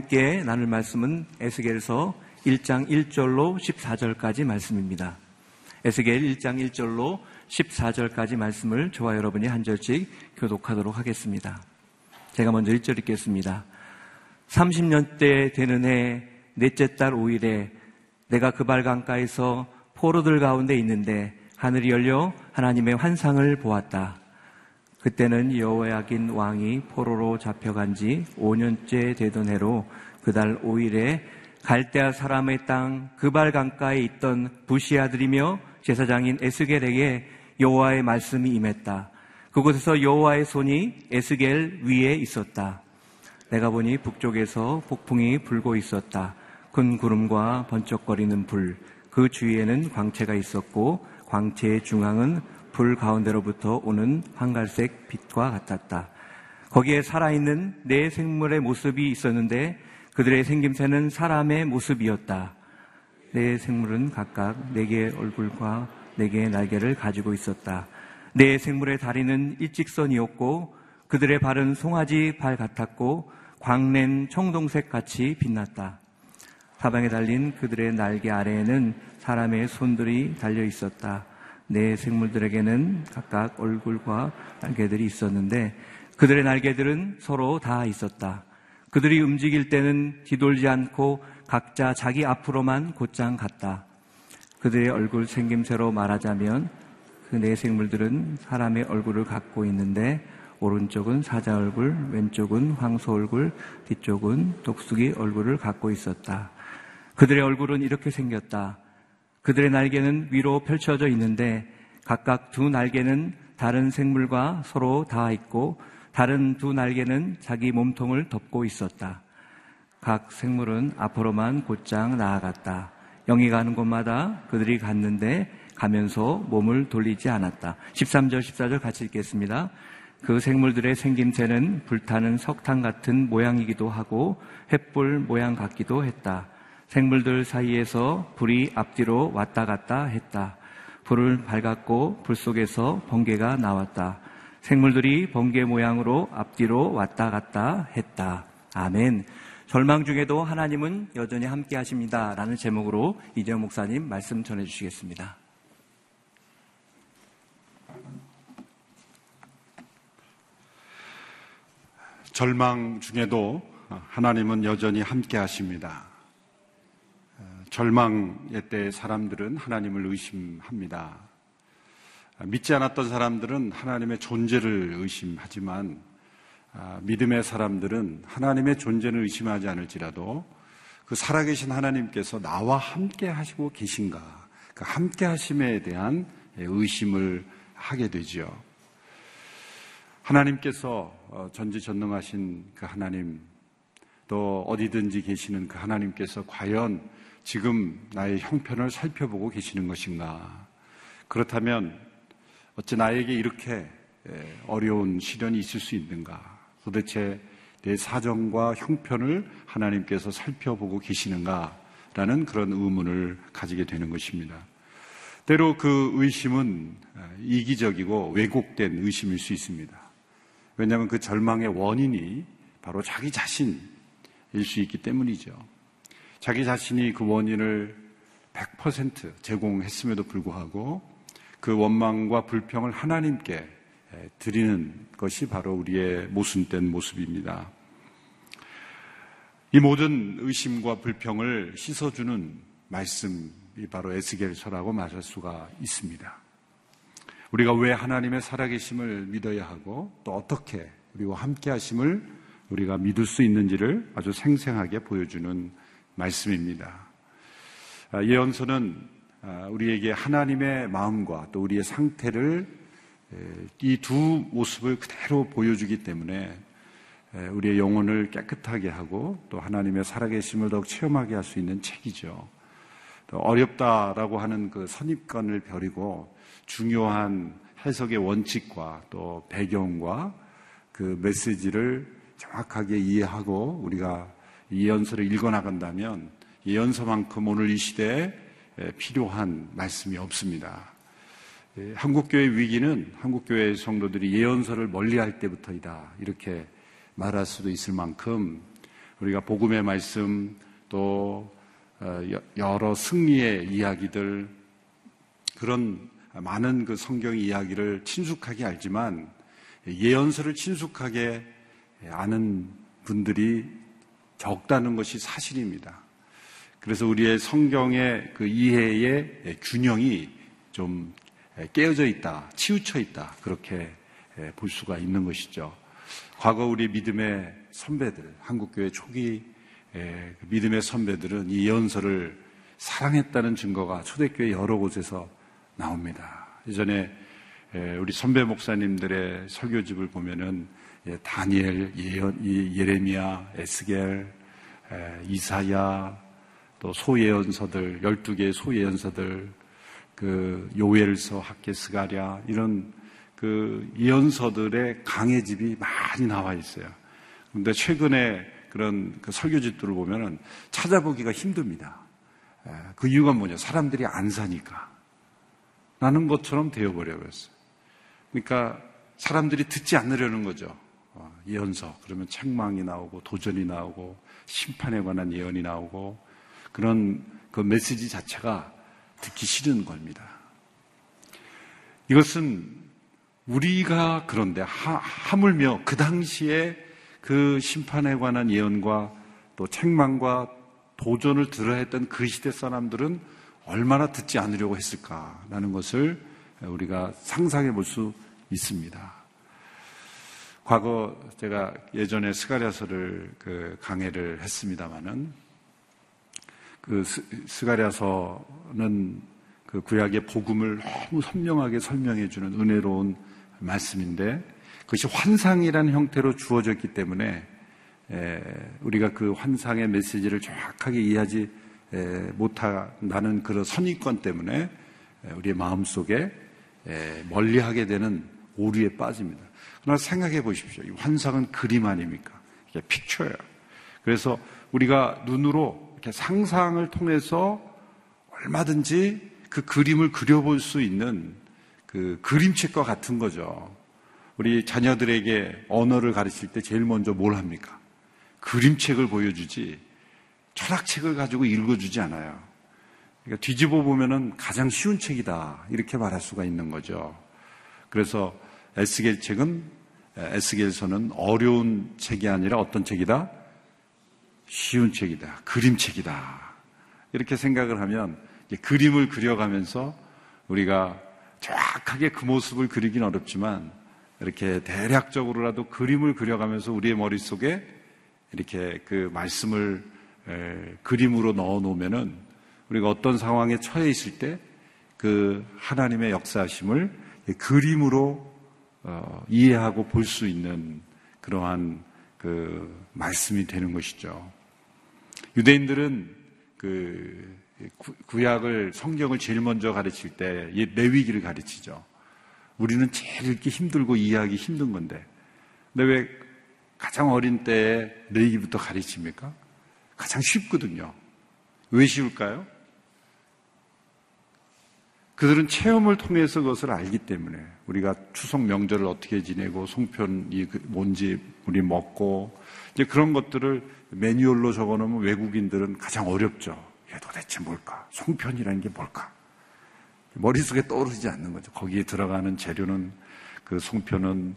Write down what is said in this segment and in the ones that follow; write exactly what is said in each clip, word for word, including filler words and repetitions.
함께 나눌 말씀은 에스겔서 일 장 일 절로 십사 절까지 말씀입니다. 에스겔 일 장 일 절로 십사 절까지 말씀을 저와 여러분이 한 절씩 교독하도록 하겠습니다. 제가 먼저 일 절 읽겠습니다. 삼십 년대 되는 해 넷째 달 오 일에 내가 그발 강가에서 포로들 가운데 있는데 하늘이 열려 하나님의 환상을 보았다. 그때는 여호야긴 왕이 포로로 잡혀간 지 오 년째 되던 해로 그달 오 일에 갈대아 사람의 땅 그발 강가에 있던 부시 아들이며 제사장인 에스겔에게 여호와의 말씀이 임했다. 그곳에서 여호와의 손이 에스겔 위에 있었다. 내가 보니 북쪽에서 폭풍이 불고 있었다. 큰 구름과 번쩍거리는 불, 그 주위에는 광채가 있었고 광채의 중앙은 불 가운데로부터 오는 황갈색 빛과 같았다. 거기에 살아있는 네 생물의 모습이 있었는데 그들의 생김새는 사람의 모습이었다. 네 생물은 각각 네 개의 얼굴과 네 개의 날개를 가지고 있었다. 네 생물의 다리는 일직선이었고 그들의 발은 송아지 발 같았고 광랜 청동색같이 빛났다. 사방에 달린 그들의 날개 아래에는 사람의 손들이 달려 있었다. 네 생물들에게는 각각 얼굴과 날개들이 있었는데 그들의 날개들은 서로 다 있었다. 그들이 움직일 때는 뒤돌지 않고 각자 자기 앞으로만 곧장 갔다. 그들의 얼굴 생김새로 말하자면 그 네 생물들은 사람의 얼굴을 갖고 있는데 오른쪽은 사자 얼굴, 왼쪽은 황소 얼굴, 뒤쪽은 독수리 얼굴을 갖고 있었다. 그들의 얼굴은 이렇게 생겼다. 그들의 날개는 위로 펼쳐져 있는데 각각 두 날개는 다른 생물과 서로 닿아 있고 다른 두 날개는 자기 몸통을 덮고 있었다. 각 생물은 앞으로만 곧장 나아갔다. 영이 가는 곳마다 그들이 갔는데 가면서 몸을 돌리지 않았다. 십삼 절 십사 절 같이 읽겠습니다. 그 생물들의 생김새는 불타는 석탄 같은 모양이기도 하고 횃불 모양 같기도 했다. 생물들 사이에서 불이 앞뒤로 왔다 갔다 했다. 불은 밝았고 불 속에서 번개가 나왔다. 생물들이 번개 모양으로 앞뒤로 왔다 갔다 했다. 아멘. 절망 중에도 하나님은 여전히 함께 하십니다. 라는 제목으로 이재훈 목사님 말씀 전해주시겠습니다. 절망 중에도 하나님은 여전히 함께 하십니다. 절망의 때 사람들은 하나님을 의심합니다. 믿지 않았던 사람들은 하나님의 존재를 의심하지만 믿음의 사람들은 하나님의 존재를 의심하지 않을지라도 그 살아계신 하나님께서 나와 함께 하시고 계신가, 그 함께 하심에 대한 의심을 하게 되지요. 하나님께서 전지전능하신 그 하나님, 또 어디든지 계시는 그 하나님께서 과연 지금 나의 형편을 살펴보고 계시는 것인가? 그렇다면 어찌 나에게 이렇게 어려운 시련이 있을 수 있는가? 도대체 내 사정과 형편을 하나님께서 살펴보고 계시는가? 라는 그런 의문을 가지게 되는 것입니다. 때로 그 의심은 이기적이고 왜곡된 의심일 수 있습니다. 왜냐하면 그 절망의 원인이 바로 자기 자신일 수 있기 때문이죠. 자기 자신이 그 원인을 백 퍼센트 제공했음에도 불구하고 그 원망과 불평을 하나님께 드리는 것이 바로 우리의 모순된 모습입니다. 이 모든 의심과 불평을 씻어주는 말씀이 바로 에스겔서라고 말할 수가 있습니다. 우리가 왜 하나님의 살아계심을 믿어야 하고 또 어떻게 우리와 함께 하심을 우리가 믿을 수 있는지를 아주 생생하게 보여주는 말씀입니다. 예언서는 우리에게 하나님의 마음과 또 우리의 상태를 이 두 모습을 그대로 보여주기 때문에 우리의 영혼을 깨끗하게 하고 또 하나님의 살아계심을 더욱 체험하게 할 수 있는 책이죠. 또 어렵다라고 하는 그 선입관을 버리고 중요한 해석의 원칙과 또 배경과 그 메시지를 정확하게 이해하고 우리가 예언서를 읽어나간다면 예언서만큼 오늘 이 시대에 필요한 말씀이 없습니다. 한국교회의 위기는 한국교회의 성도들이 예언서를 멀리할 때부터이다 이렇게 말할 수도 있을 만큼 우리가 복음의 말씀 또 여러 승리의 이야기들, 그런 많은 그 성경 이야기를 친숙하게 알지만 예언서를 친숙하게 아는 분들이 적다는 것이 사실입니다. 그래서 우리의 성경의 그 이해의 균형이 좀 깨어져 있다, 치우쳐 있다, 그렇게 볼 수가 있는 것이죠. 과거 우리 믿음의 선배들, 한국교회 초기 믿음의 선배들은 이 예언서를 사랑했다는 증거가 초대교회 여러 곳에서 나옵니다. 예전에 우리 선배 목사님들의 설교집을 보면은 다니엘, 예언, 예레미야, 에스겔, 이사야, 또 소예언서들, 열두 개의 소예언서들, 그 요엘서, 학개, 스가랴, 이런 그 예언서들의 강해집이 많이 나와 있어요. 그런데 최근에 그런 그 설교집들을 보면은 찾아보기가 힘듭니다. 그 이유가 뭐냐? 사람들이 안 사니까. 라는 것처럼 되어버려버렸어요. 그러니까 사람들이 듣지 않으려는 거죠. 예언서, 그러면 책망이 나오고 도전이 나오고 심판에 관한 예언이 나오고 그런 그 메시지 자체가 듣기 싫은 겁니다. 이것은 우리가 그런데 하, 하물며 그 당시에 그 심판에 관한 예언과 또 책망과 도전을 들어야 했던 그 시대 사람들은 얼마나 듣지 않으려고 했을까라는 것을 우리가 상상해 볼 수 있습니다. 과거 제가 예전에 스가랴서를 그 강해를 했습니다마는 그 스, 스가랴서는 그 구약의 복음을 너무 선명하게 설명해 주는 은혜로운 말씀인데 그것이 환상이라는 형태로 주어졌기 때문에 에, 우리가 그 환상의 메시지를 정확하게 이해하지 못한다는 그런 선입관 때문에 우리의 마음속에 멀리하게 되는 오류에 빠집니다. 그러나 생각해 보십시오. 이 환상은 그림 아닙니까? 이게 픽처예요. 그래서 우리가 눈으로 이렇게 상상을 통해서 얼마든지 그 그림을 그려볼 수 있는 그 그림책과 같은 거죠. 우리 자녀들에게 언어를 가르칠 때 제일 먼저 뭘 합니까? 그림책을 보여주지 철학책을 가지고 읽어주지 않아요. 그러니까 뒤집어 보면은 가장 쉬운 책이다, 이렇게 말할 수가 있는 거죠. 그래서 에스겔 책은, 에스겔서는 어려운 책이 아니라 어떤 책이다? 쉬운 책이다. 그림책이다. 이렇게 생각을 하면 그림을 그려가면서 우리가 정확하게 그 모습을 그리긴 어렵지만 이렇게 대략적으로라도 그림을 그려가면서 우리의 머릿속에 이렇게 그 말씀을 에, 그림으로 넣어 놓으면은 우리가 어떤 상황에 처해 있을 때 그 하나님의 역사하심을 그림으로 어, 이해하고 볼 수 있는 그러한 그 말씀이 되는 것이죠. 유대인들은 그 구약을, 성경을 제일 먼저 가르칠 때 레위기를 가르치죠. 우리는 제일 읽기 힘들고 이해하기 힘든 건데, 근데 왜 가장 어린 때에 레위기부터 가르칩니까? 가장 쉽거든요. 왜 쉬울까요? 그들은 체험을 통해서 그것을 알기 때문에 우리가 추석 명절을 어떻게 지내고 송편이 뭔지 우리 먹고 이제 그런 것들을 매뉴얼로 적어놓으면 외국인들은 가장 어렵죠. 얘 도대체 뭘까? 송편이라는 게 뭘까? 머릿속에 떠오르지 않는 거죠. 거기에 들어가는 재료는, 그 송편은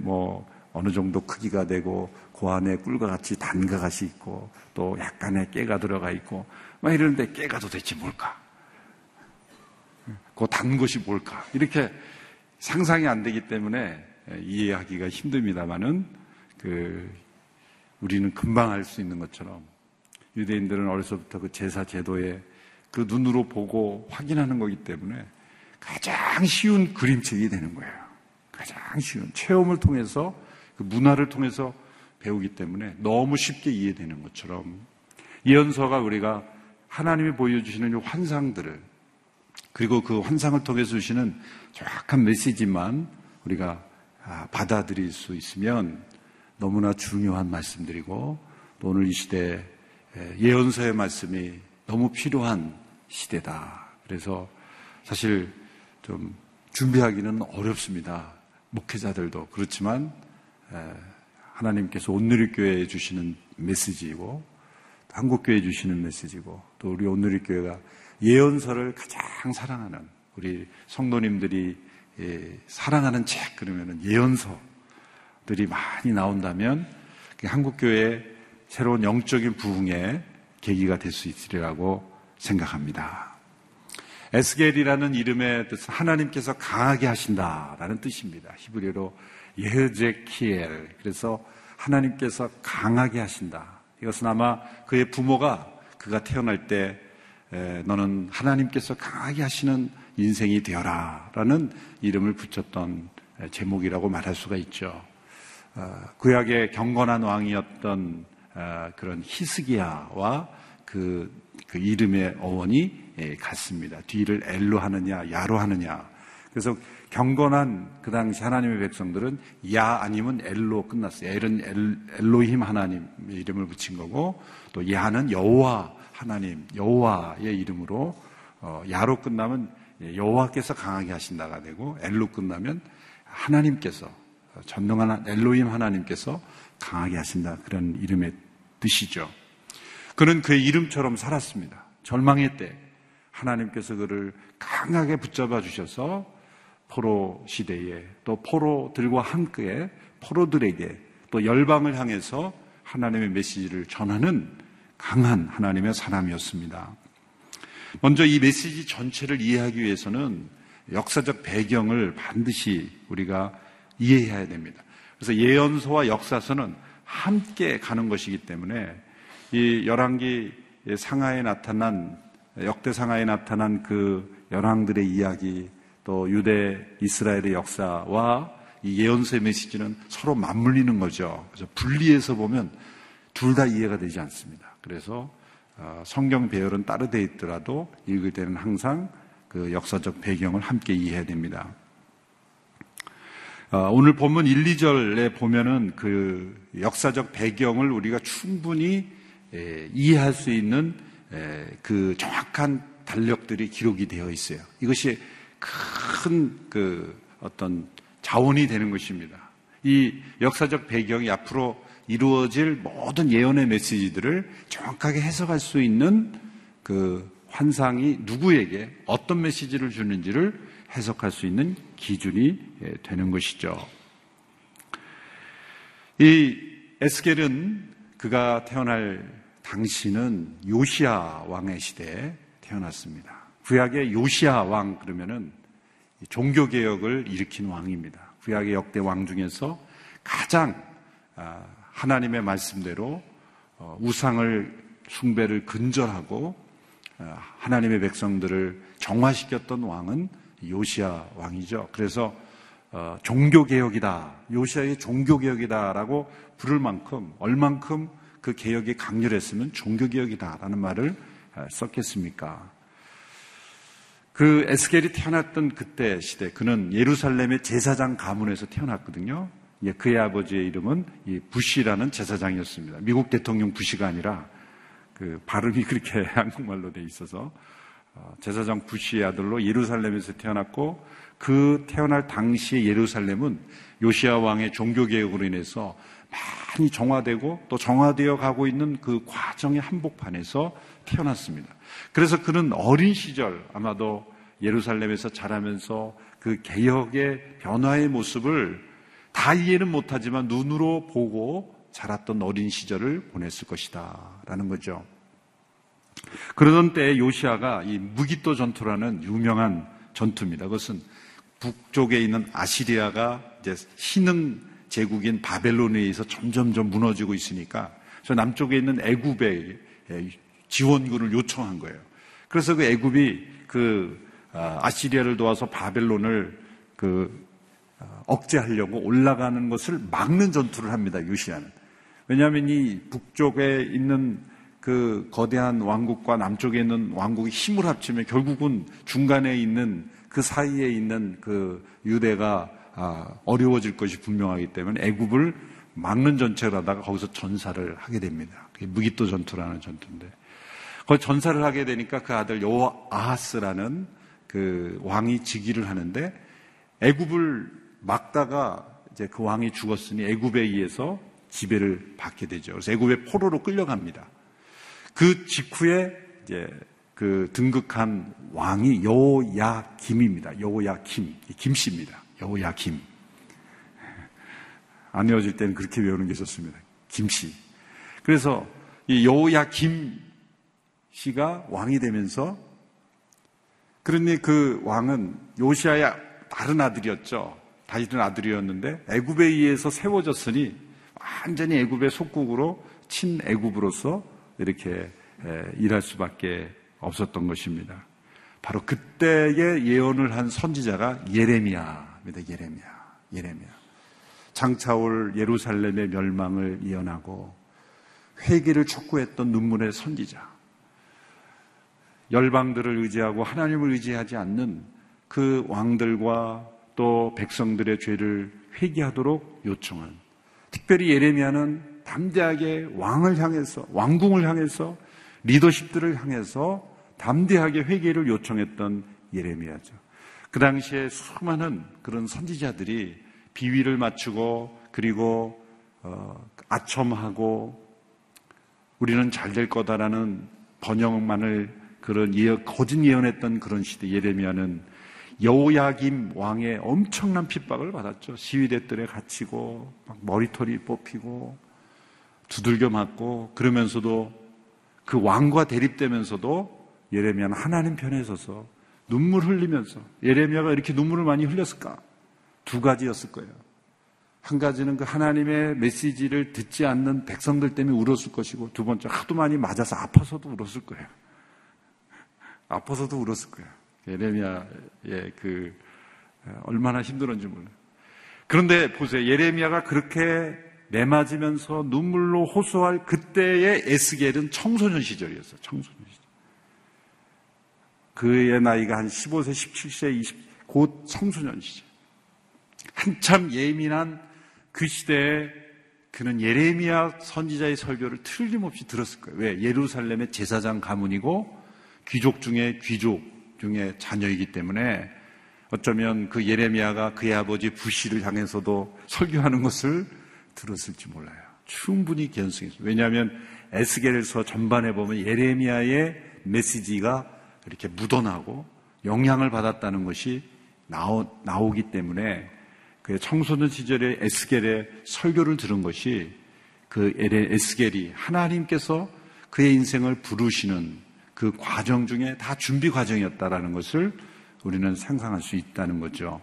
뭐 어느 정도 크기가 되고 그 안에 꿀과 같이 단가가시 있고 또 약간의 깨가 들어가 있고 막 이러는데 깨가 도대체 뭘까? 그 단 것이 뭘까? 이렇게 상상이 안 되기 때문에 이해하기가 힘듭니다만은 그 우리는 금방 알 수 있는 것처럼 유대인들은 어려서부터 그 제사 제도에 그 눈으로 보고 확인하는 거기 때문에 가장 쉬운 그림책이 되는 거예요. 가장 쉬운 체험을 통해서 그 문화를 통해서 배우기 때문에 너무 쉽게 이해되는 것처럼 예언서가 우리가 하나님이 보여주시는 이 환상들을, 그리고 그 환상을 통해서 주시는 정확한 메시지만 우리가 받아들일 수 있으면 너무나 중요한 말씀들이고, 또 오늘 이 시대에 예언서의 말씀이 너무 필요한 시대다. 그래서 사실 좀 준비하기는 어렵습니다. 목회자들도 그렇지만 하나님께서 온누리교회에 주시는 메시지이고 한국교회 주시는 메시지고 또 우리 온누리 교회가 예언서를 가장 사랑하는 우리 성도님들이 예, 사랑하는 책 그러면은 예언서들이 많이 나온다면 한국교회의 새로운 영적인 부흥의 계기가 될 수 있으리라고 생각합니다. 에스겔이라는 이름의 뜻은 하나님께서 강하게 하신다라는 뜻입니다. 히브리어로 예헤제키엘. 그래서 하나님께서 강하게 하신다. 이것은 아마 그의 부모가 그가 태어날 때 에, 너는 하나님께서 강하게 하시는 인생이 되어라 라는 이름을 붙였던 제목이라고 말할 수가 있죠. 구약의 경건한 왕이었던 그런 히스기야와 그, 그 이름의 어원이 같습니다. 뒤를 엘로 하느냐 야로 하느냐. 그래서 경건한 그 당시 하나님의 백성들은 야 아니면 엘로 끝났어요. 엘은 엘, 엘로힘 하나님 이름을 붙인 거고 또 야는 여호와 하나님 여호와의 이름으로 야로 끝나면 여호와께서 강하게 하신다가 되고 엘로 끝나면 하나님께서 전능한 엘로힘 하나님께서 강하게 하신다 그런 이름의 뜻이죠. 그는 그의 이름처럼 살았습니다. 절망의 때 하나님께서 그를 강하게 붙잡아 주셔서 포로 시대에 또 포로들과 함께 포로들에게 또 열방을 향해서 하나님의 메시지를 전하는 강한 하나님의 사람이었습니다. 먼저 이 메시지 전체를 이해하기 위해서는 역사적 배경을 반드시 우리가 이해해야 됩니다. 그래서 예언서와 역사서는 함께 가는 것이기 때문에 이 열왕기 상하에 나타난 역대 상하에 나타난 그 열왕들의 이야기 또 유대 이스라엘의 역사와 이 예언서의 메시지는 서로 맞물리는 거죠. 그래서 분리해서 보면 둘 다 이해가 되지 않습니다. 그래서 성경 배열은 따르되 있더라도 읽을 때는 항상 그 역사적 배경을 함께 이해해야 됩니다. 오늘 본문 일, 이 절에 보면은 그 역사적 배경을 우리가 충분히 이해할 수 있는 그 정확한 달력들이 기록이 되어 있어요. 이것이 큰 그 어떤 자원이 되는 것입니다. 이 역사적 배경이 앞으로 이루어질 모든 예언의 메시지들을 정확하게 해석할 수 있는 그 환상이 누구에게 어떤 메시지를 주는지를 해석할 수 있는 기준이 되는 것이죠. 이 에스겔은 그가 태어날 당시는 요시아 왕의 시대에 태어났습니다. 구약의 요시아 왕 그러면은 종교개혁을 일으킨 왕입니다. 구약의 역대 왕 중에서 가장 하나님의 말씀대로 우상을 숭배를 근절하고 하나님의 백성들을 정화시켰던 왕은 요시아 왕이죠. 그래서 종교개혁이다, 요시아의 종교개혁이다라고 부를 만큼 얼만큼 그 개혁이 강렬했으면 종교개혁이다라는 말을 썼겠습니까? 그 에스겔이 태어났던 그때 시대, 그는 예루살렘의 제사장 가문에서 태어났거든요. 예, 그의 아버지의 이름은 이 부시라는 제사장이었습니다. 미국 대통령 부시가 아니라 그 발음이 그렇게 한국말로 돼 있어서 제사장 부시의 아들로 예루살렘에서 태어났고 그 태어날 당시에 예루살렘은 요시아 왕의 종교개혁으로 인해서 많이 정화되고 또 정화되어 가고 있는 그 과정의 한복판에서 태어났습니다. 그래서 그는 어린 시절 아마도 예루살렘에서 자라면서 그 개혁의 변화의 모습을 다 이해는 못하지만 눈으로 보고 자랐던 어린 시절을 보냈을 것이다 라는 거죠. 그러던 때에 요시아가 이 무기토 전투라는 유명한 전투입니다. 그것은 북쪽에 있는 아시리아가 이제 신흥 제국인 바벨론에 의해서 점점점 무너지고 있으니까 저 남쪽에 있는 애굽에 지원군을 요청한 거예요. 그래서 그 애굽이 그 아시리아를 도와서 바벨론을 그 억제하려고 올라가는 것을 막는 전투를 합니다. 요시아는. 왜냐하면 이 북쪽에 있는 그 거대한 왕국과 남쪽에 있는 왕국이 힘을 합치면 결국은 중간에 있는 그 사이에 있는 그 유대가 어려워질 것이 분명하기 때문에 애굽을 막는 전투를 하다가 거기서 전사를 하게 됩니다. 그게 무기토 전투라는 전투인데 거기 전사를 하게 되니까 그 아들 여호아하스라는 그 왕이 즉위를 하는데 애굽을 막다가 이제 그 왕이 죽었으니 애굽에 의해서 지배를 받게 되죠. 그래서 애굽의 포로로 끌려갑니다. 그 직후에 이제 그 등극한 왕이 여호야김입니다. 여호야김, 김씨입니다. 여호야김. 안 외워질 때는 그렇게 외우는 게 좋습니다. 김씨. 그래서 이 여호야김 씨가 왕이 되면서, 그런데 그 왕은 요시아의 다른 아들이었죠. 다른 아들이었는데 애굽에 의해서 세워졌으니 완전히 애굽의 속국으로, 친애굽으로서 이렇게 일할 수밖에 없었던 것입니다. 바로 그때의 예언을 한 선지자가 예레미야입니다. 예레미야. 예레미야. 장차올 예루살렘의 멸망을 예언하고 회개를 촉구했던 눈물의 선지자, 열방들을 의지하고 하나님을 의지하지 않는 그 왕들과 또 백성들의 죄를 회개하도록 요청한, 특별히 예레미야는 담대하게 왕을 향해서, 왕궁을 향해서, 리더십들을 향해서 담대하게 회개를 요청했던 예레미야죠. 그 당시에 수많은 그런 선지자들이 비위를 맞추고, 그리고 어, 아첨하고, 우리는 잘 될 거다라는 번영만을, 그런 예언, 거짓 예언했던 그런 시대. 예레미야는 여호야김 왕의 엄청난 핍박을 받았죠. 시위대들에 갇히고 막 머리털이 뽑히고 두들겨 맞고, 그러면서도 그 왕과 대립되면서도 예레미야는 하나님 편에 서서 눈물 흘리면서, 예레미야가 이렇게 눈물을 많이 흘렸을까? 두 가지였을 거예요. 한 가지는 그 하나님의 메시지를 듣지 않는 백성들 때문에 울었을 것이고, 두 번째 하도 많이 맞아서 아파서도 울었을 거예요. 아파서도 울었을 거예요. 예레미야의 그 얼마나 힘들었는지 몰라요. 그런데 보세요. 예레미야가 그렇게 매맞으면서 눈물로 호소할 그때의 에스겔은 청소년 시절이었어요. 청소년 시절. 그의 나이가 한 십오 세, 십칠 세, 이십, 곧 청소년 시절. 한참 예민한 그 시대에 그는 예레미야 선지자의 설교를 틀림없이 들었을 거예요. 왜? 예루살렘의 제사장 가문이고 귀족 중에 귀족 중에 자녀이기 때문에, 어쩌면 그 예레미야가 그의 아버지 부시를 향해서도 설교하는 것을 들었을지 몰라요. 충분히 가능성이. 왜냐하면 에스겔서 전반에 보면 예레미야의 메시지가 이렇게 묻어나고 영향을 받았다는 것이 나오, 나오기 때문에, 그 청소년 시절에 에스겔의 설교를 들은 것이, 그 에스겔이 하나님께서 그의 인생을 부르시는 그 과정 중에 다 준비 과정이었다라는 것을 우리는 상상할 수 있다는 거죠.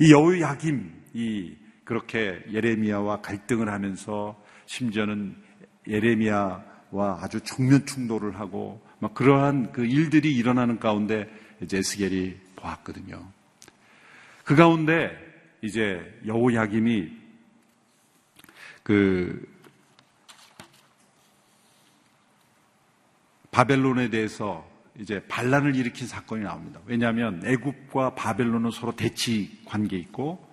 이 여호야김이 그렇게 예레미야와 갈등을 하면서, 심지어는 예레미야와 아주 정면 충돌을 하고 막 그러한 그 일들이 일어나는 가운데 이제 에스겔이 보았거든요. 그 가운데 이제 여호야김이 그 바벨론에 대해서 이제 반란을 일으킨 사건이 나옵니다. 왜냐하면 애굽과 바벨론은 서로 대치 관계 있고,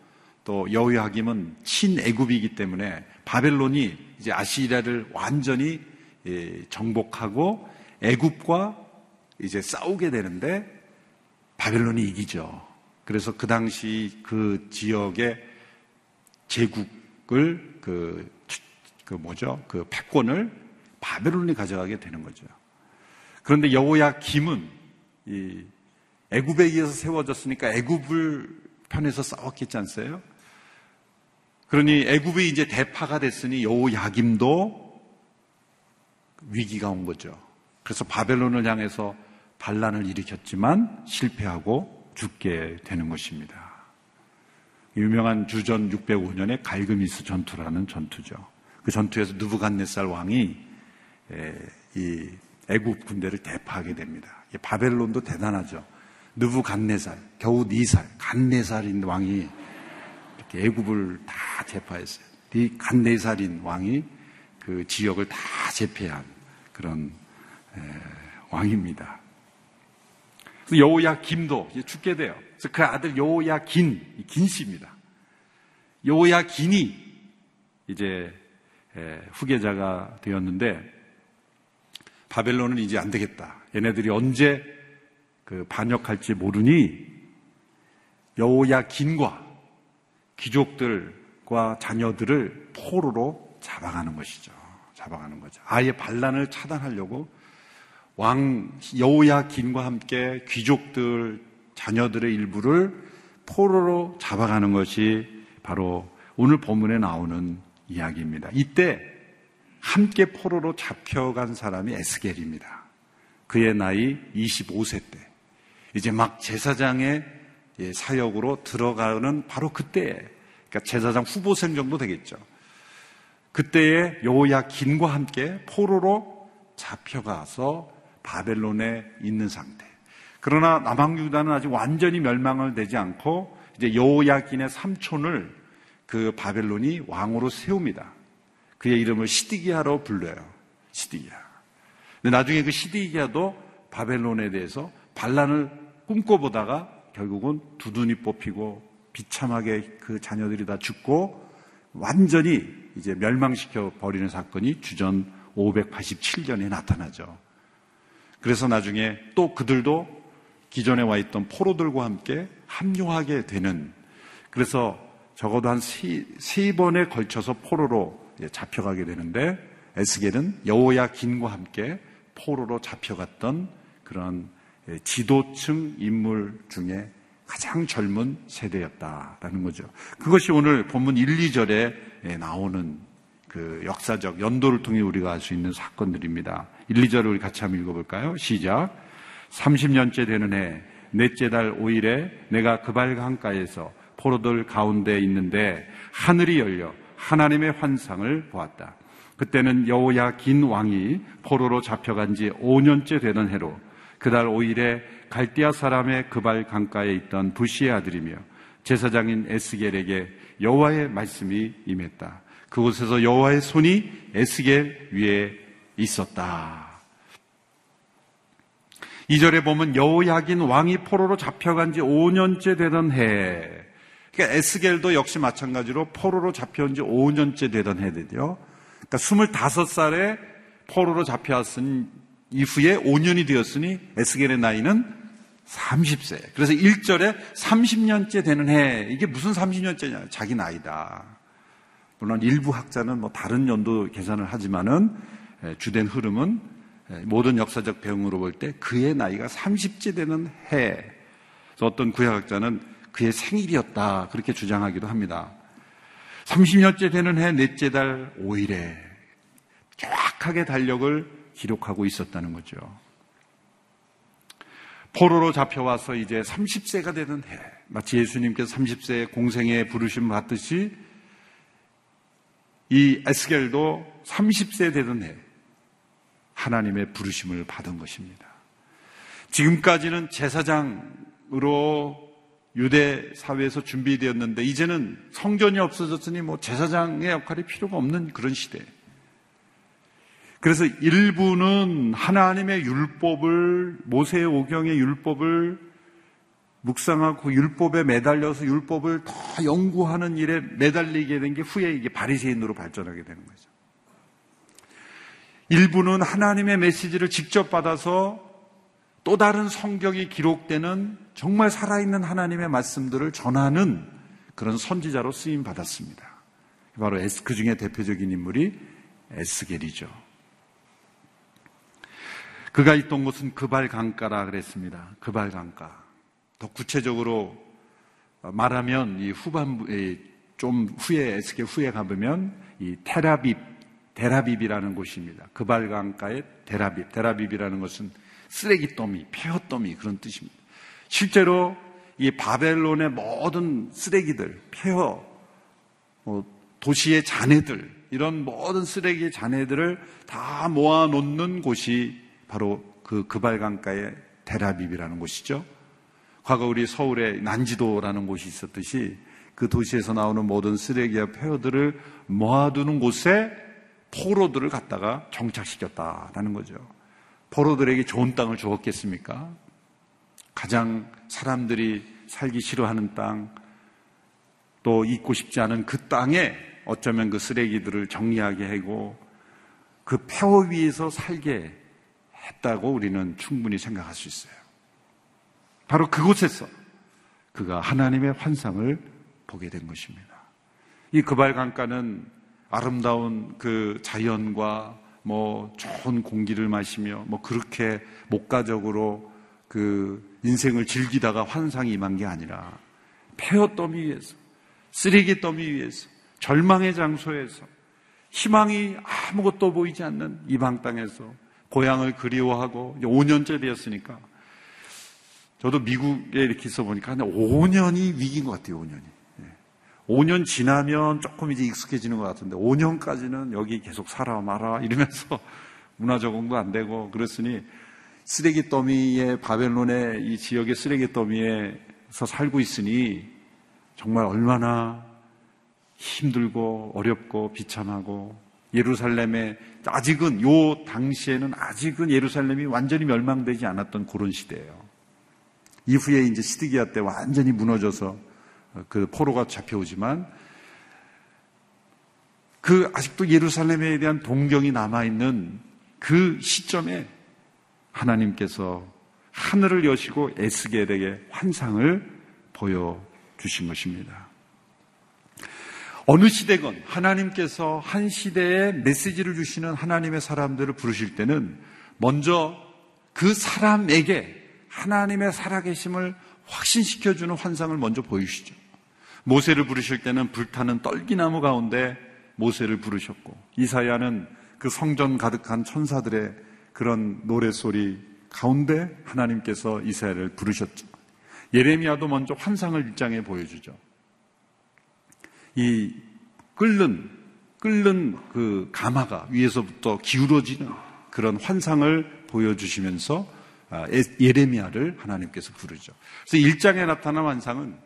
또 여호야김은 친애굽이기 때문에 바벨론이 이제 아시리아를 완전히 정복하고 애굽과 이제 싸우게 되는데 바벨론이 이기죠. 그래서 그 당시 그 지역의 제국을 그, 그 뭐죠? 그 패권을 바벨론이 가져가게 되는 거죠. 그런데 여호야김은 이 애굽에 의해서 세워졌으니까 애굽을 편에서 싸웠겠지 않아요? 그러니 애굽이 이제 대파가 됐으니 여호야김도 위기가 온 거죠. 그래서 바벨론을 향해서 반란을 일으켰지만 실패하고 죽게 되는 것입니다. 유명한 주전 육백오 년의 갈그미스 전투라는 전투죠. 그 전투에서 느부갓네살 왕이 이 애굽 군대를 대파하게 됩니다. 바벨론도 대단하죠. 느부갓네살, 겨우 네 살, 갓네살인 왕이 이렇게 애굽을 다 제파했어요. 이 갓네살인 왕이 그 지역을 다 제패한 그런 에, 왕입니다. 그래서 여호야김도 이제 죽게 돼요. 그래서 그 아들 여호야긴, 긴 씨입니다. 여호야긴이 이제 에, 후계자가 되었는데, 바벨론은 이제 안 되겠다. 얘네들이 언제 그 반역할지 모르니 여호야긴과 귀족들과 자녀들을 포로로 잡아가는 것이죠. 잡아가는 거죠. 아예 반란을 차단하려고 왕 여호야긴과 함께 귀족들 자녀들의 일부를 포로로 잡아가는 것이 바로 오늘 본문에 나오는 이야기입니다. 이때 함께 포로로 잡혀간 사람이 에스겔입니다. 그의 나이 이십오 세 때, 이제 막 제사장의 사역으로 들어가는 바로 그때에, 그러니까 제사장 후보생 정도 되겠죠. 그때에 여호야긴과 함께 포로로 잡혀가서 바벨론에 있는 상태. 그러나 남왕유다는 아직 완전히 멸망을 되지 않고 이제 여호야긴의 삼촌을 그 바벨론이 왕으로 세웁니다. 그의 이름을 시드기야로 불러요. 시드기야. 근데 나중에 그 시드기야도 바벨론에 대해서 반란을 꿈꿔보다가 결국은 두둔이 뽑히고 비참하게 그 자녀들이 다 죽고 완전히 이제 멸망시켜 버리는 사건이 주전 오백팔십칠 년에 나타나죠. 그래서 나중에 또 그들도 기존에 와 있던 포로들과 함께 합류하게 되는, 그래서 적어도 한 세, 세 번에 걸쳐서 포로로 잡혀가게 되는데, 에스겔은 여호야긴과 함께 포로로 잡혀갔던 그런 지도층 인물 중에 가장 젊은 세대였다라는 거죠. 그것이 오늘 본문 일, 이 절에 나오는 그 역사적 연도를 통해 우리가 알 수 있는 사건들입니다. 일, 이 절을 우리 같이 한번 읽어볼까요? 시작. 삼십 년째 되는 해 넷째 달 오 일에 내가 그발강가에서 포로들 가운데 있는데 하늘이 열려 하나님의 환상을 보았다. 그때는 여호야긴 왕이 포로로 잡혀간 지 오 년째 되는 해로, 그달 오 일에 갈대아 사람의 그발 강가에 있던 부시의 아들이며 제사장인 에스겔에게 여호와의 말씀이 임했다. 그곳에서 여호와의 손이 에스겔 위에 있었다. 이 절에 보면 여호야긴 왕이 포로로 잡혀간 지 오 년째 되던 해, 그러니까 에스겔도 역시 마찬가지로 포로로 잡혀온 지 오 년째 되던 해들이요. 그러니까 스물다섯 살에 포로로 잡혀왔으니 이후에 오 년이 되었으니 에스겔의 나이는 삼십 세. 그래서 일 절에 삼십 년째 되는 해, 이게 무슨 삼십 년째냐, 자기 나이다. 물론 일부 학자는 뭐 다른 연도 계산을 하지만은 주된 흐름은 모든 역사적 배경으로 볼 때 그의 나이가 삼십째 되는 해. 그래서 어떤 구약학자는 그의 생일이었다 그렇게 주장하기도 합니다. 삼십 년째 되는 해 넷째 달 오 일에 정확하게 달력을 기록하고 있었다는 거죠. 포로로 잡혀와서 이제 삼십 세가 되는 해, 마치 예수님께서 삼십 세에 공생에 부르심 받듯이 이 에스겔도 삼십 세 되던 해 하나님의 부르심을 받은 것입니다. 지금까지는 제사장으로 유대 사회에서 준비되었는데 이제는 성전이 없어졌으니 뭐 제사장의 역할이 필요가 없는 그런 시대. 그래서 일부는 하나님의 율법을, 모세의 오경의 율법을 묵상하고 율법에 매달려서 율법을 더 연구하는 일에 매달리게 된 게 후에 이게 바리새인으로 발전하게 되는 거죠. 일부는 하나님의 메시지를 직접 받아서 또 다른 성경이 기록되는 정말 살아있는 하나님의 말씀들을 전하는 그런 선지자로 쓰임 받았습니다. 바로 그 중에 대표적인 인물이 에스겔이죠. 그가 있던 곳은 그발 강가라 그랬습니다. 그발 강가. 더 구체적으로 말하면 이 후반부, 좀 후에 에스겔 후에 가보면 이 테라빕, 데라빕이라는 곳입니다. 그발 강가의 데라빕. 데라빕이라는 것은 쓰레기더미, 폐허더미 그런 뜻입니다. 실제로 이 바벨론의 모든 쓰레기들, 폐허, 도시의 잔해들, 이런 모든 쓰레기의 잔해들을 다 모아놓는 곳이 바로 그 그발강가의 데라빕이라는 곳이죠. 과거 우리 서울의 난지도라는 곳이 있었듯이 그 도시에서 나오는 모든 쓰레기와 폐허들을 모아두는 곳에 포로들을 갖다가 정착시켰다라는 거죠. 포로들에게 좋은 땅을 주었겠습니까? 가장 사람들이 살기 싫어하는 땅, 또 잊고 싶지 않은 그 땅에 어쩌면 그 쓰레기들을 정리하게 하고 그 폐허 위에서 살게 했다고 우리는 충분히 생각할 수 있어요. 바로 그곳에서 그가 하나님의 환상을 보게 된 것입니다. 이 그발 강가는 아름다운 그 자연과 뭐 좋은 공기를 마시며 뭐 그렇게 목가적으로 그 인생을 즐기다가 환상이 임한 게 아니라 폐허 더미 위에서, 쓰레기 더미 위에서, 절망의 장소에서, 희망이 아무것도 보이지 않는 이방 땅에서 고향을 그리워하고 오 년째 되었으니까, 저도 미국에 이렇게 있어 보니까 한 오 년이 위기인 것 같아요. 오 년이. 오 년 지나면 조금 이제 익숙해지는 것 같은데 오 년까지는 여기 계속 살아 마라 이러면서 문화 적응도 안 되고, 그랬으니 쓰레기 더미에, 바벨론의 이 지역의 쓰레기 더미에서 살고 있으니 정말 얼마나 힘들고 어렵고 비참하고, 예루살렘에 아직은, 요 당시에는 아직은 예루살렘이 완전히 멸망되지 않았던 그런 시대예요. 이후에 이제 시드기야 때 완전히 무너져서 그 포로가 잡혀오지만, 그 아직도 예루살렘에 대한 동경이 남아있는 그 시점에 하나님께서 하늘을 여시고 에스겔에게 환상을 보여주신 것입니다. 어느 시대건 하나님께서 한 시대에 메시지를 주시는 하나님의 사람들을 부르실 때는 먼저 그 사람에게 하나님의 살아계심을 확신시켜주는 환상을 먼저 보이시죠. 모세를 부르실 때는 불타는 떨기나무 가운데 모세를 부르셨고, 이사야는 그 성전 가득한 천사들의 그런 노래소리 가운데 하나님께서 이사야를 부르셨죠. 예레미야도 먼저 환상을 일장에 보여주죠. 이 끓는, 끓는 그 가마가 위에서부터 기울어지는 그런 환상을 보여주시면서 예레미야를 하나님께서 부르죠. 그래서 일 장에 나타난 환상은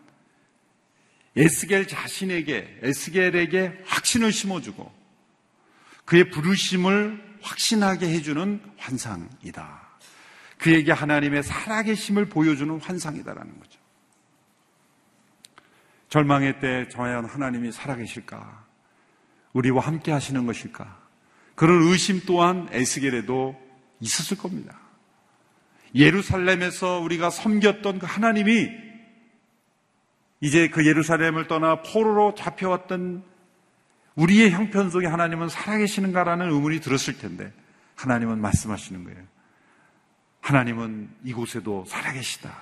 에스겔 자신에게, 에스겔에게 확신을 심어주고 그의 부르심을 확신하게 해주는 환상이다. 그에게 하나님의 살아계심을 보여주는 환상이다라는 거죠. 절망의 때 과연 하나님이 살아계실까? 우리와 함께 하시는 것일까? 그런 의심 또한 에스겔에도 있었을 겁니다. 예루살렘에서 우리가 섬겼던 그 하나님이 이제 그 예루살렘을 떠나 포로로 잡혀왔던 우리의 형편 속에 하나님은 살아계시는가라는 의문이 들었을 텐데, 하나님은 말씀하시는 거예요. 하나님은 이곳에도 살아계시다.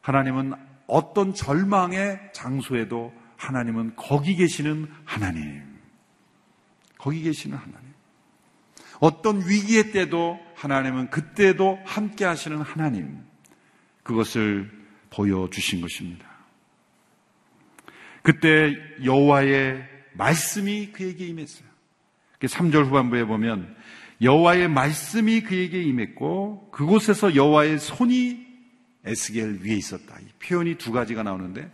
하나님은 어떤 절망의 장소에도 하나님은 거기 계시는 하나님. 거기 계시는 하나님. 어떤 위기의 때도 하나님은 그때도 함께 하시는 하나님. 그것을 보여주신 것입니다. 그때 여호와의 말씀이 그에게 임했어요. 삼 절 후반부에 보면 여호와의 말씀이 그에게 임했고 그곳에서 여호와의 손이 에스겔 위에 있었다. 이 표현이 두 가지가 나오는데,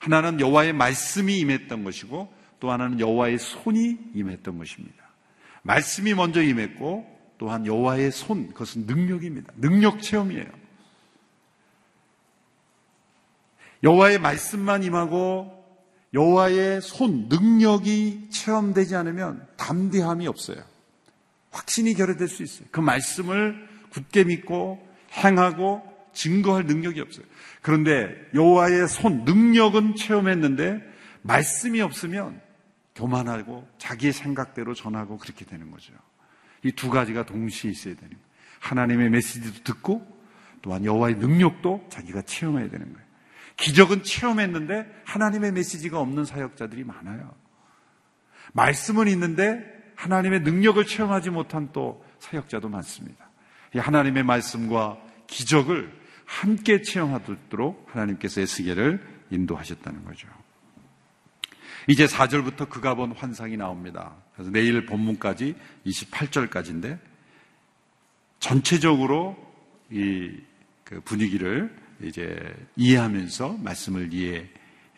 하나는 여호와의 말씀이 임했던 것이고 또 하나는 여호와의 손이 임했던 것입니다. 말씀이 먼저 임했고 또한 여호와의 손, 그것은 능력입니다. 능력 체험이에요. 여호와의 말씀만 임하고 여호와의 손, 능력이 체험되지 않으면 담대함이 없어요. 확신이 결여될 수 있어요. 그 말씀을 굳게 믿고 행하고 증거할 능력이 없어요. 그런데 여호와의 손, 능력은 체험했는데 말씀이 없으면 교만하고 자기의 생각대로 전하고 그렇게 되는 거죠. 이 두 가지가 동시에 있어야 되는 거예요. 하나님의 메시지도 듣고 또한 여호와의 능력도 자기가 체험해야 되는 거예요. 기적은 체험했는데 하나님의 메시지가 없는 사역자들이 많아요. 말씀은 있는데 하나님의 능력을 체험하지 못한 또 사역자도 많습니다. 이 하나님의 말씀과 기적을 함께 체험하도록 하나님께서 에스겔을 인도하셨다는 거죠. 이제 사 절부터 그가 본 환상이 나옵니다. 그래서 내일 본문까지 이십팔 절까지인데 전체적으로 이 그 분위기를 이제 이해하면서 말씀을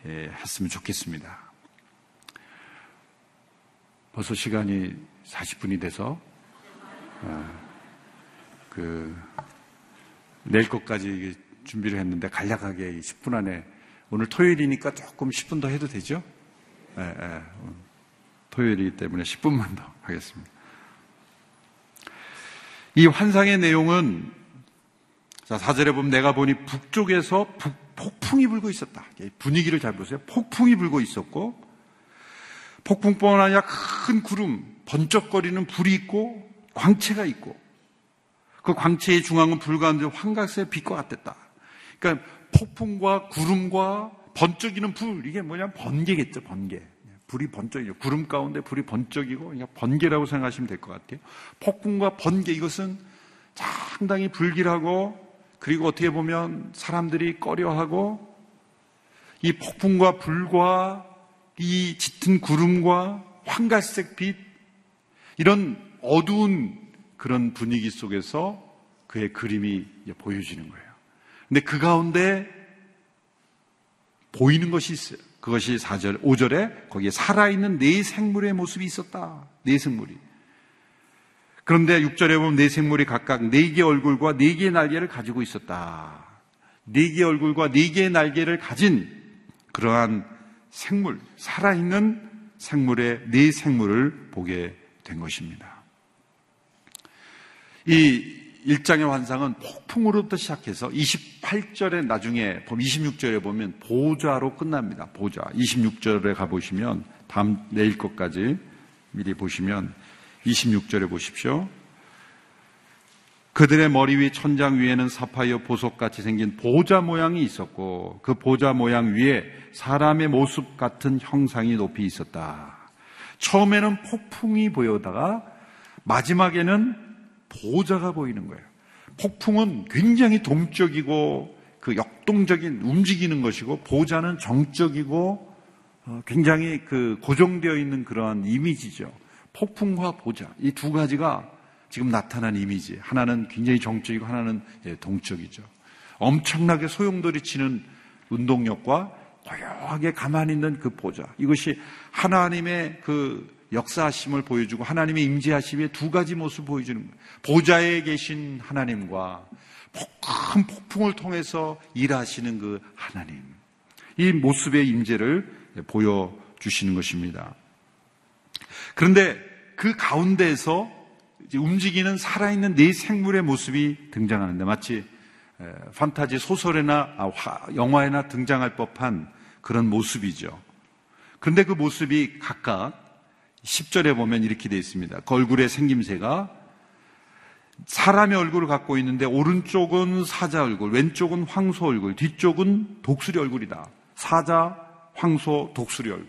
이해했으면 좋겠습니다. 벌써 시간이 사십 분이 돼서 그 내일 것까지 준비를 했는데 간략하게 십 분 안에, 오늘 토요일이니까 조금 십 분 더 해도 되죠? 예, 예. 토요일이기 때문에 십 분만 더 하겠습니다. 이 환상의 내용은, 자, 사 절에 보면 내가 보니 북쪽에서 북, 폭풍이 불고 있었다. 분위기를 잘 보세요. 폭풍이 불고 있었고 폭풍뿐 아니라 큰 구름, 번쩍거리는 불이 있고 광채가 있고 그 광채의 중앙은 불가운데 황각색 빛과 같았다. 그러니까 폭풍과 구름과 번쩍이는 불, 이게 뭐냐면 번개겠죠, 번개. 불이 번쩍이죠. 구름 가운데 불이 번쩍이고, 그냥 번개라고 생각하시면 될 것 같아요. 폭풍과 번개, 이것은 상당히 불길하고, 그리고 어떻게 보면 사람들이 꺼려하고, 이 폭풍과 불과 이 짙은 구름과 황갈색 빛, 이런 어두운 그런 분위기 속에서 그의 그림이 보여지는 거예요. 근데 그 가운데 보이는 것이 있어요. 그것이 사 절, 오 절에 거기에 살아있는 네 생물의 모습이 있었다. 네 생물이. 그런데 육 절에 보면 네 생물이 각각 네 개의 얼굴과 네 개의 날개를 가지고 있었다. 네 개의 얼굴과 네 개의 날개를 가진 그러한 생물, 살아있는 생물의 네 생물을 보게 된 것입니다. 이 일 장의 환상은 폭풍으로부터 시작해서 이십팔 절에 나중에 보면 이십육 절에 보면 보좌로 끝납니다. 보좌. 이십육 절에 가보시면 다음 내일 것까지 미리 보시면 이십육 절에 보십시오. 그들의 머리 위 천장 위에는 사파이어 보석같이 생긴 보좌 모양이 있었고 그 보좌 모양 위에 사람의 모습 같은 형상이 높이 있었다. 처음에는 폭풍이 보여다가 마지막에는 보좌가 보이는 거예요. 폭풍은 굉장히 동적이고 그 역동적인 움직이는 것이고 보좌는 정적이고 굉장히 그 고정되어 있는 그러한 이미지죠. 폭풍과 보좌 이 두 가지가 지금 나타난 이미지. 하나는 굉장히 정적이고 하나는 동적이죠. 엄청나게 소용돌이치는 운동력과 고요하게 가만히 있는 그 보좌. 이것이 하나님의 그 역사하심을 보여주고 하나님의 임재하심의 두 가지 모습을 보여주는 거예요. 보좌에 계신 하나님과 큰 폭풍을 통해서 일하시는 그 하나님. 이 모습의 임재를 보여주시는 것입니다. 그런데 그 가운데에서 이제 움직이는 살아있는 네 생물의 모습이 등장하는데 마치 판타지 소설이나 영화에나 등장할 법한 그런 모습이죠. 그런데 그 모습이 각각 십 절에 보면 이렇게 되어 있습니다. 그 얼굴의 생김새가 사람의 얼굴을 갖고 있는데 오른쪽은 사자 얼굴, 왼쪽은 황소 얼굴, 뒤쪽은 독수리 얼굴이다. 사자, 황소, 독수리 얼굴.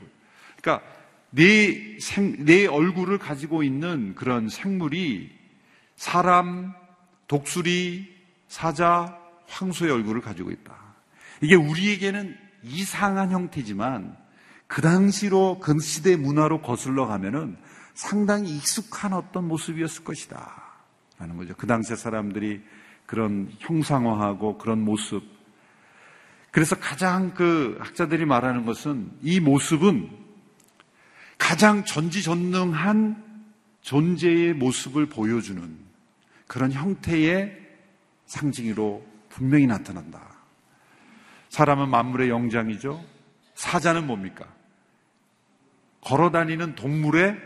그러니까 내 생, 내 얼굴을 가지고 있는 그런 생물이 사람, 독수리, 사자, 황소의 얼굴을 가지고 있다. 이게 우리에게는 이상한 형태지만 그 당시로 그 시대 문화로 거슬러 가면은 상당히 익숙한 어떤 모습이었을 것이다 라는 거죠. 그 당시 사람들이 그런 형상화하고 그런 모습. 그래서 가장 그 학자들이 말하는 것은 이 모습은 가장 전지전능한 존재의 모습을 보여주는 그런 형태의 상징으로 분명히 나타난다. 사람은 만물의 영장이죠. 사자는 뭡니까? 걸어다니는 동물의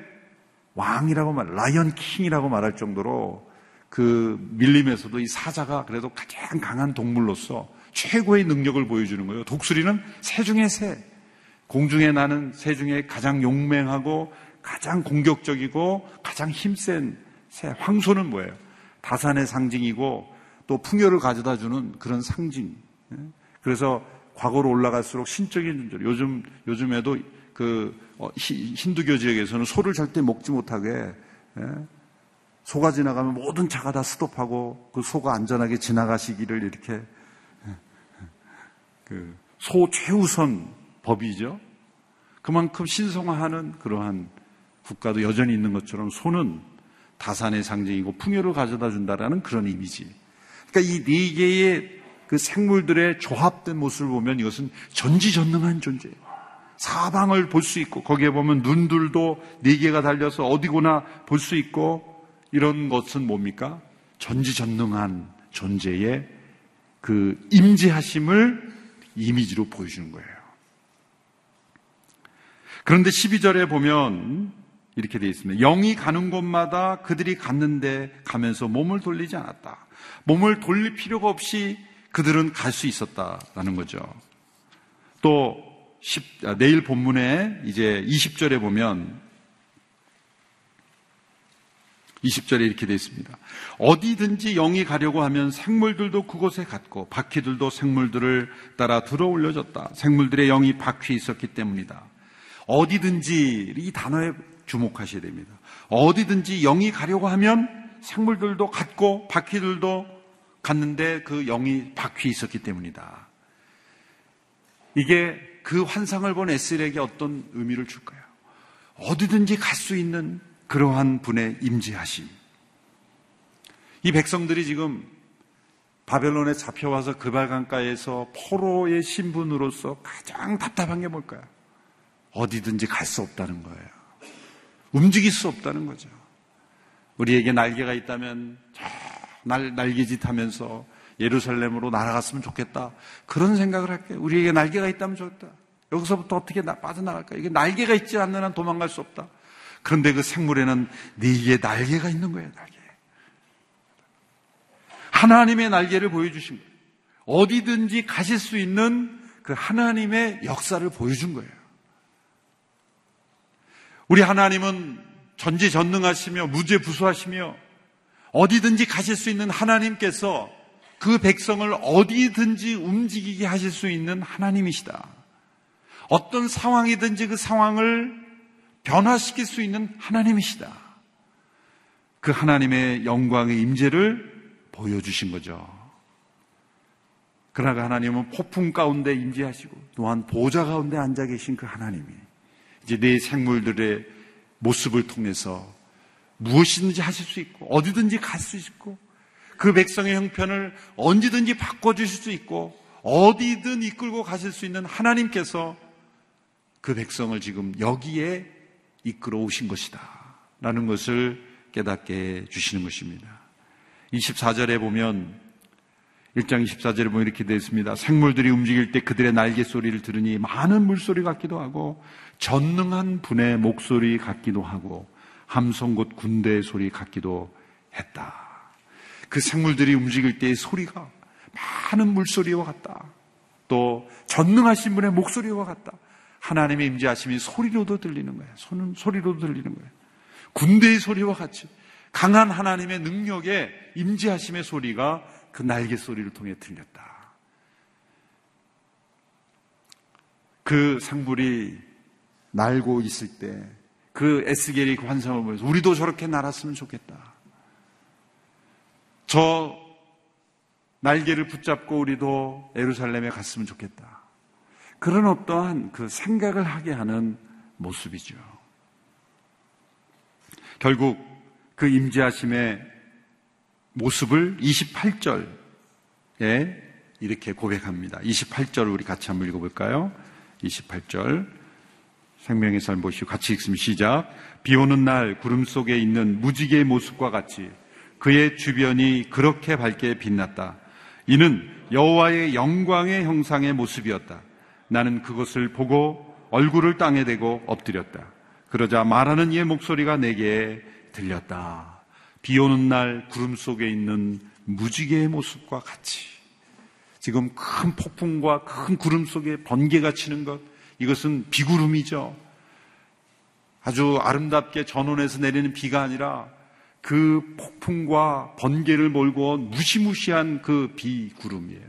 왕이라고 말, 라이언 킹이라고 말할 정도로 그 밀림에서도 이 사자가 그래도 가장 강한 동물로서 최고의 능력을 보여주는 거예요. 독수리는 새 중에 새, 공중에 나는 새 중에 가장 용맹하고 가장 공격적이고 가장 힘센 새. 황소는 뭐예요? 다산의 상징이고 또 풍요를 가져다주는 그런 상징. 그래서 과거로 올라갈수록 신적인 존재로 요즘 요즘에도 그 힌두교 지역에서는 소를 절대 먹지 못하게 소가 지나가면 모든 차가 다 스톱하고 그 소가 안전하게 지나가시기를 이렇게 그 소 최우선 법이죠. 그만큼 신성화하는 그러한 국가도 여전히 있는 것처럼 소는 다산의 상징이고 풍요를 가져다 준다라는 그런 이미지. 그러니까 이 네 개의 그 생물들의 조합된 모습을 보면 이것은 전지전능한 존재예요. 사방을 볼 수 있고 거기에 보면 눈들도 네 개가 달려서 어디구나 볼 수 있고 이런 것은 뭡니까? 전지전능한 존재의 그 임재하심을 이미지로 보여주는 거예요. 그런데 십이 절에 보면 이렇게 되어 있습니다. 영이 가는 곳마다 그들이 갔는데 가면서 몸을 돌리지 않았다. 몸을 돌릴 필요가 없이 그들은 갈 수 있었다라는 거죠. 또 십, 내일 본문에 이제 이십 절에 보면 이십 절에 이렇게 되어 있습니다. 어디든지 영이 가려고 하면 생물들도 그곳에 갔고 바퀴들도 생물들을 따라 들어올려졌다. 생물들의 영이 바퀴에 있었기 때문이다. 어디든지 이 단어에 주목하셔야 됩니다. 어디든지 영이 가려고 하면 생물들도 갔고 바퀴들도 갔는데 그 영이 바퀴에 있었기 때문이다. 이게 그 환상을 본 에스겔에게 어떤 의미를 줄까요? 어디든지 갈 수 있는 그러한 분의 임재하심. 이 백성들이 지금 바벨론에 잡혀와서 그발강가에서 포로의 신분으로서 가장 답답한 게 뭘까요? 어디든지 갈 수 없다는 거예요. 움직일 수 없다는 거죠. 우리에게 날개가 있다면 날, 날개짓 하면서 예루살렘으로 날아갔으면 좋겠다. 그런 생각을 할게요. 우리에게 날개가 있다면 좋겠다. 여기서부터 어떻게 나, 빠져나갈까? 이게 날개가 있지 않는 한 도망갈 수 없다. 그런데 그 생물에는 네 개의 날개가 있는 거예요. 날개. 하나님의 날개를 보여주신 거예요. 어디든지 가실 수 있는 그 하나님의 역사를 보여준 거예요. 우리 하나님은 전지전능하시며 무죄부수하시며 어디든지 가실 수 있는 하나님께서 그 백성을 어디든지 움직이게 하실 수 있는 하나님이시다. 어떤 상황이든지 그 상황을 변화시킬 수 있는 하나님이시다. 그 하나님의 영광의 임재를 보여주신 거죠. 그러나 하나님은 폭풍 가운데 임재하시고 또한 보좌 가운데 앉아 계신 그 하나님이 이제 내 생물들의 모습을 통해서 무엇이든지 하실 수 있고 어디든지 갈 수 있고 그 백성의 형편을 언제든지 바꿔주실 수 있고 어디든 이끌고 가실 수 있는 하나님께서 그 백성을 지금 여기에 이끌어 오신 것이다 라는 것을 깨닫게 주시는 것입니다. 이십사 절에 보면 일 장 이십사 절에 보면 이렇게 되어 있습니다. 생물들이 움직일 때 그들의 날개 소리를 들으니 많은 물소리 같기도 하고 전능한 분의 목소리 같기도 하고 함성 곧 군대의 소리 같기도 했다. 그 생물들이 움직일 때의 소리가 많은 물소리와 같다. 또 전능하신 분의 목소리와 같다. 하나님의 임재하심이 소리로도 들리는 거예요. 손은 소리로도 들리는 거예요. 군대의 소리와 같이 강한 하나님의 능력의 임재하심의 소리가 그 날개 소리를 통해 들렸다. 그 생물이 날고 있을 때 그 에스겔이 그 환상을 보면서 우리도 저렇게 날았으면 좋겠다. 저 날개를 붙잡고 우리도 예루살렘에 갔으면 좋겠다. 그런 어떠한 그 생각을 하게 하는 모습이죠. 결국 그 임재하심의 모습을 이십팔 절에 이렇게 고백합니다. 이십팔 절을 우리 같이 한번 읽어볼까요? 이십팔 절 생명의 삶 보시고 같이 읽으면 시작. 비 오는 날 구름 속에 있는 무지개의 모습과 같이 그의 주변이 그렇게 밝게 빛났다. 이는 여호와의 영광의 형상의 모습이었다. 나는 그것을 보고 얼굴을 땅에 대고 엎드렸다. 그러자 말하는 이의 목소리가 내게 들렸다. 비 오는 날 구름 속에 있는 무지개의 모습과 같이 지금 큰 폭풍과 큰 구름 속에 번개가 치는 것, 이것은 비구름이죠. 아주 아름답게 전원에서 내리는 비가 아니라 그 폭풍과 번개를 몰고 온 무시무시한 그 비구름이에요.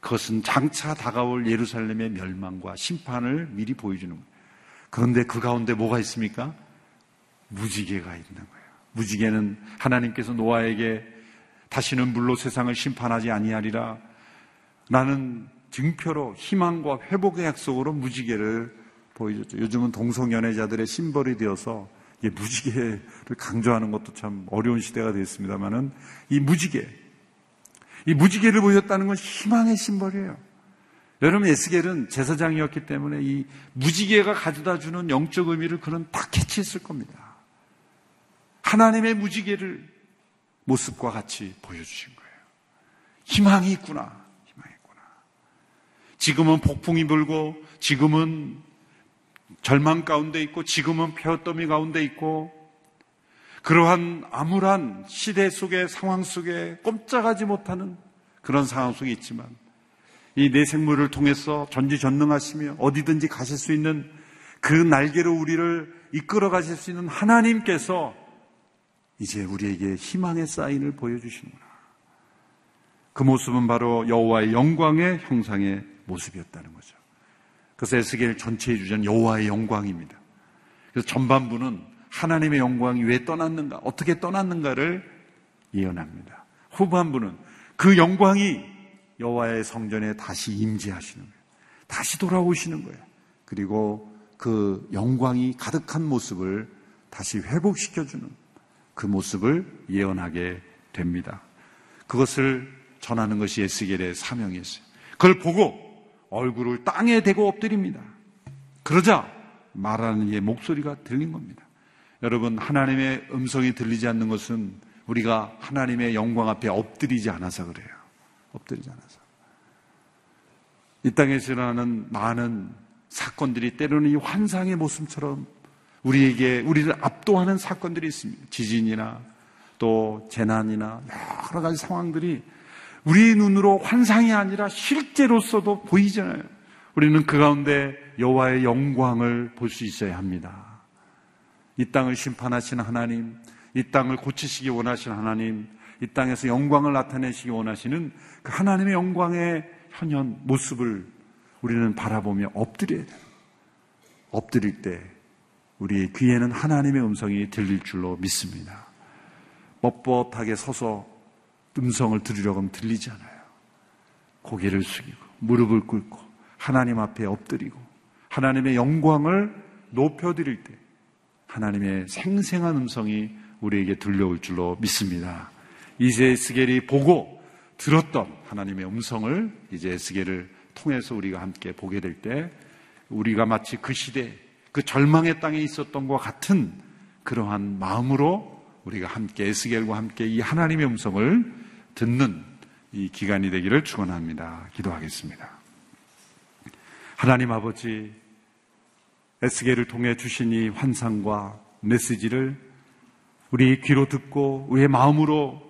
그것은 장차 다가올 예루살렘의 멸망과 심판을 미리 보여주는 거예요. 그런데 그 가운데 뭐가 있습니까? 무지개가 있는 거예요. 무지개는 하나님께서 노아에게 다시는 물로 세상을 심판하지 아니하리라 라는 증표로 희망과 회복의 약속으로 무지개를 보여줬죠. 요즘은 동성연애자들의 심벌이 되어서 이게 무지개를 강조하는 것도 참 어려운 시대가 되었습니다만은 이 무지개 이 무지개를 보였다는 건 희망의 심벌이에요. 여러분, 에스겔은 제사장이었기 때문에 이 무지개가 가져다 주는 영적 의미를 그는 다 캐치했을 겁니다. 하나님의 무지개를 모습과 같이 보여주신 거예요. 희망이 있구나, 희망이 있구나. 지금은 폭풍이 불고, 지금은 절망 가운데 있고, 지금은 폐허더미 가운데 있고, 그러한 암울한 시대 속의 상황 속에 꼼짝하지 못하는 그런 상황 속에 있지만 이 내생물을 통해서 전지전능하시며 어디든지 가실 수 있는 그 날개로 우리를 이끌어 가실 수 있는 하나님께서 이제 우리에게 희망의 사인을 보여주시는구나. 그 모습은 바로 여호와의 영광의 형상의 모습이었다는 거죠. 그래서 에스겔 전체의 주제는 여호와의 영광입니다. 그래서 전반부는 하나님의 영광이 왜 떠났는가, 어떻게 떠났는가를 예언합니다. 후반부는 그 영광이 여호와의 성전에 다시 임재하시는 거예요. 다시 돌아오시는 거예요. 그리고 그 영광이 가득한 모습을 다시 회복시켜주는 그 모습을 예언하게 됩니다. 그것을 전하는 것이 에스겔의 사명이었어요. 그걸 보고 얼굴을 땅에 대고 엎드립니다. 그러자 말하는 이의 목소리가 들린 겁니다. 여러분, 하나님의 음성이 들리지 않는 것은 우리가 하나님의 영광 앞에 엎드리지 않아서 그래요. 엎드리지 않아서. 이 땅에서 일어나는 많은 사건들이 때로는 이 환상의 모습처럼 우리에게, 우리를 압도하는 사건들이 있습니다. 지진이나 또 재난이나 여러 가지 상황들이 우리의 눈으로 환상이 아니라 실제로서도 보이잖아요. 우리는 그 가운데 여호와의 영광을 볼 수 있어야 합니다. 이 땅을 심판하시는 하나님, 이 땅을 고치시기 원하시는 하나님, 이 땅에서 영광을 나타내시기 원하시는 그 하나님의 영광의 현현 모습을 우리는 바라보며 엎드려야 돼요. 엎드릴 때 우리의 귀에는 하나님의 음성이 들릴 줄로 믿습니다. 뻣뻣하게 서서 음성을 들으려고 하면 들리지 않아요. 고개를 숙이고 무릎을 꿇고 하나님 앞에 엎드리고 하나님의 영광을 높여드릴 때 하나님의 생생한 음성이 우리에게 들려올 줄로 믿습니다. 이제 에스겔이 보고 들었던 하나님의 음성을 이제 에스겔을 통해서 우리가 함께 보게 될 때 우리가 마치 그 시대, 그 절망의 땅에 있었던 것과 같은 그러한 마음으로 우리가 함께 에스겔과 함께 이 하나님의 음성을 듣는 이 기간이 되기를 축원합니다. 기도하겠습니다. 하나님 아버지, 에스겔을 통해 주신 이 환상과 메시지를 우리의 귀로 듣고 우리의 마음으로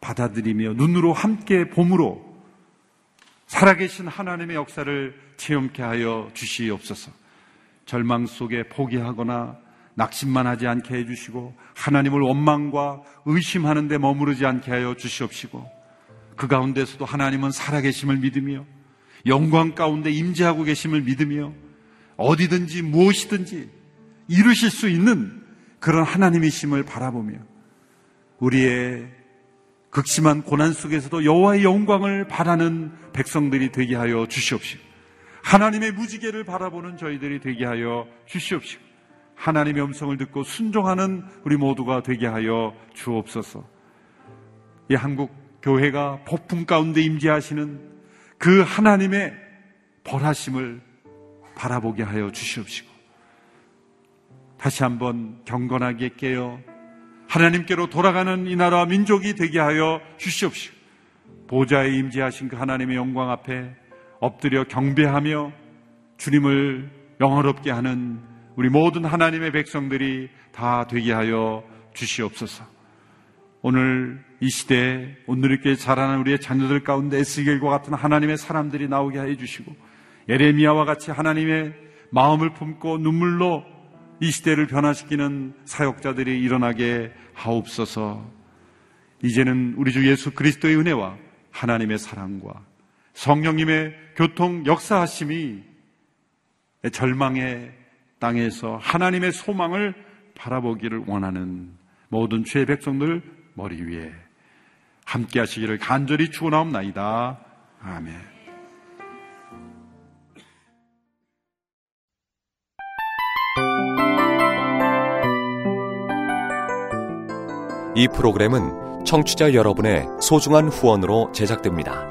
받아들이며 눈으로 함께 봄으로 살아계신 하나님의 역사를 체험케 하여 주시옵소서. 절망 속에 포기하거나 낙심만 하지 않게 해주시고 하나님을 원망과 의심하는 데 머무르지 않게 하여 주시옵시고 그 가운데서도 하나님은 살아계심을 믿으며 영광 가운데 임재하고 계심을 믿으며 어디든지 무엇이든지 이루실 수 있는 그런 하나님이심을 바라보며 우리의 극심한 고난 속에서도 여호와의 영광을 바라는 백성들이 되게 하여 주시옵시고 하나님의 무지개를 바라보는 저희들이 되게 하여 주시옵시고 하나님의 음성을 듣고 순종하는 우리 모두가 되게 하여 주옵소서. 이 한국 교회가 폭풍 가운데 임재하시는 그 하나님의 벌하심을 바라보게 하여 주시옵시고 다시 한번 경건하게 깨어 하나님께로 돌아가는 이 나라 민족이 되게 하여 주시옵시고 보좌에 임재하신 그 하나님의 영광 앞에 엎드려 경배하며 주님을 영화롭게 하는 우리 모든 하나님의 백성들이 다 되게 하여 주시옵소서. 오늘 이 시대에 오늘 이렇게 자라는 우리의 자녀들 가운데 에스겔과 같은 하나님의 사람들이 나오게 해주시고 예레미야와 같이 하나님의 마음을 품고 눈물로 이 시대를 변화시키는 사역자들이 일어나게 하옵소서. 이제는 우리 주 예수 그리스도의 은혜와 하나님의 사랑과 성령님의 교통 역사하심이 절망의 땅에서 하나님의 소망을 바라보기를 원하는 모든 주의 백성들 머리 위에 함께 하시기를 간절히 추원하옵나이다. 아멘. 이 프로그램은 청취자 여러분의 소중한 후원으로 제작됩니다.